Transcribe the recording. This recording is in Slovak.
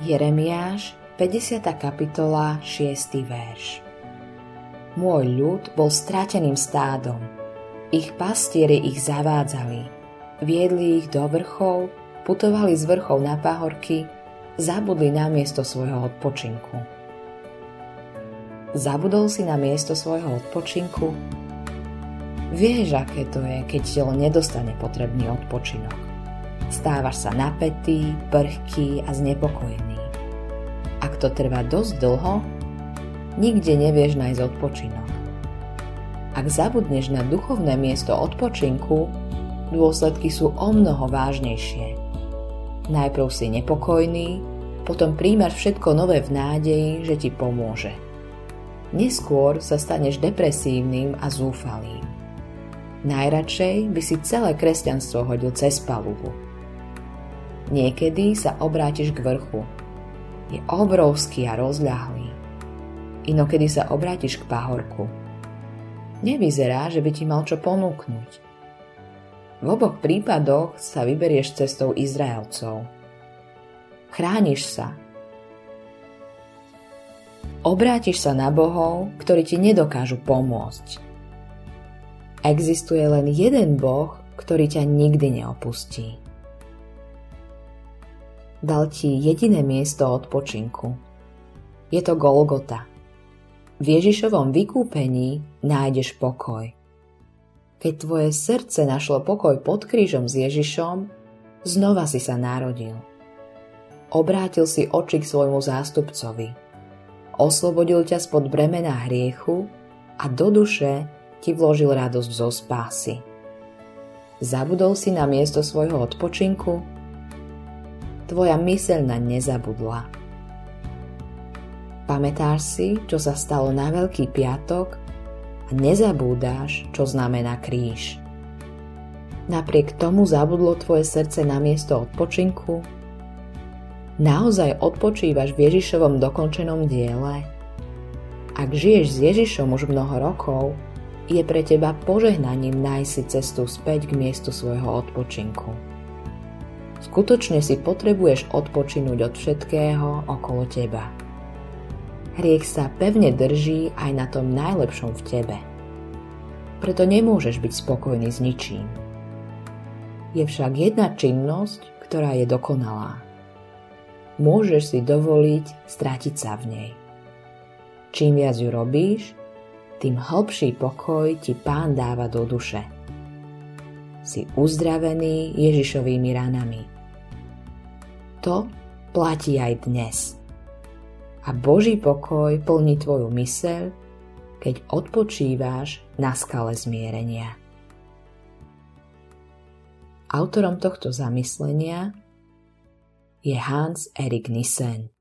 Jeremiáš, 50. kapitola, 6. verš. Môj ľud bol strateným stádom. Ich pastieri ich zavádzali. Viedli ich do vrchov, putovali z vrchov na pahorky, zabudli na miesto svojho odpočinku. Zabudol si na miesto svojho odpočinku? Vieš, aké to je, keď telo nedostane potrebný odpočinok. Stávaš sa napätý, prchký a znepokojený. Ak to trvá dosť dlho, nikde nevieš nájsť odpočinok. Ak zabudneš na duchovné miesto odpočinku, dôsledky sú omnoho vážnejšie. Najprv si nepokojný, potom príjmaš všetko nové v nádeji, že ti pomôže. Neskôr sa staneš depresívnym a zúfalým. Najradšej by si celé kresťanstvo hodil cez palubu. Niekedy sa obrátiš k vrchu. Je obrovský a rozľahlý. Inokedy sa obrátiš k pahorku. Nevyzerá, že by ti mal čo ponúknuť. V oboch prípadoch sa vyberieš cestou Izraelcov. Chrániš sa. Obrátiš sa na bohov, ktorí ti nedokážu pomôcť. Existuje len jeden Boh, ktorý ťa nikdy neopustí. Dal ti jediné miesto odpočinku. Je to Golgota. V Ježišovom vykúpení nájdeš pokoj. Keď tvoje srdce našlo pokoj pod krížom s Ježišom, znova si sa narodil. Obrátil si oči k svojmu zástupcovi. Oslobodil ťa spod bremena hriechu a do duše ti vložil radosť zo spásy. Zabudol si na miesto svojho odpočinku? Tvoja myseľ naň nezabudla. Pamätáš si, čo sa stalo na Veľký piatok a nezabúdáš, čo znamená kríž. Napriek tomu zabudlo tvoje srdce na miesto odpočinku? Naozaj odpočívaš v Ježišovom dokončenom diele? Ak žiješ s Ježišom už mnoho rokov, je pre teba požehnaním nájsť si cestu späť k miestu svojho odpočinku. Skutočne si potrebuješ odpočinúť od všetkého okolo teba. Hriech sa pevne drží aj na tom najlepšom v tebe. Preto nemôžeš byť spokojný s ničím. Je však jedna činnosť, ktorá je dokonalá. Môžeš si dovoliť stratiť sa v nej. Čím viac ju robíš, tým hlbší pokoj ti Pán dáva do duše. Si uzdravený Ježišovými ranami. To platí aj dnes. A Boží pokoj plní tvoju myseľ, keď odpočívaš na skale zmierenia. Autorom tohto zamyslenia je Hans Erik Nissen.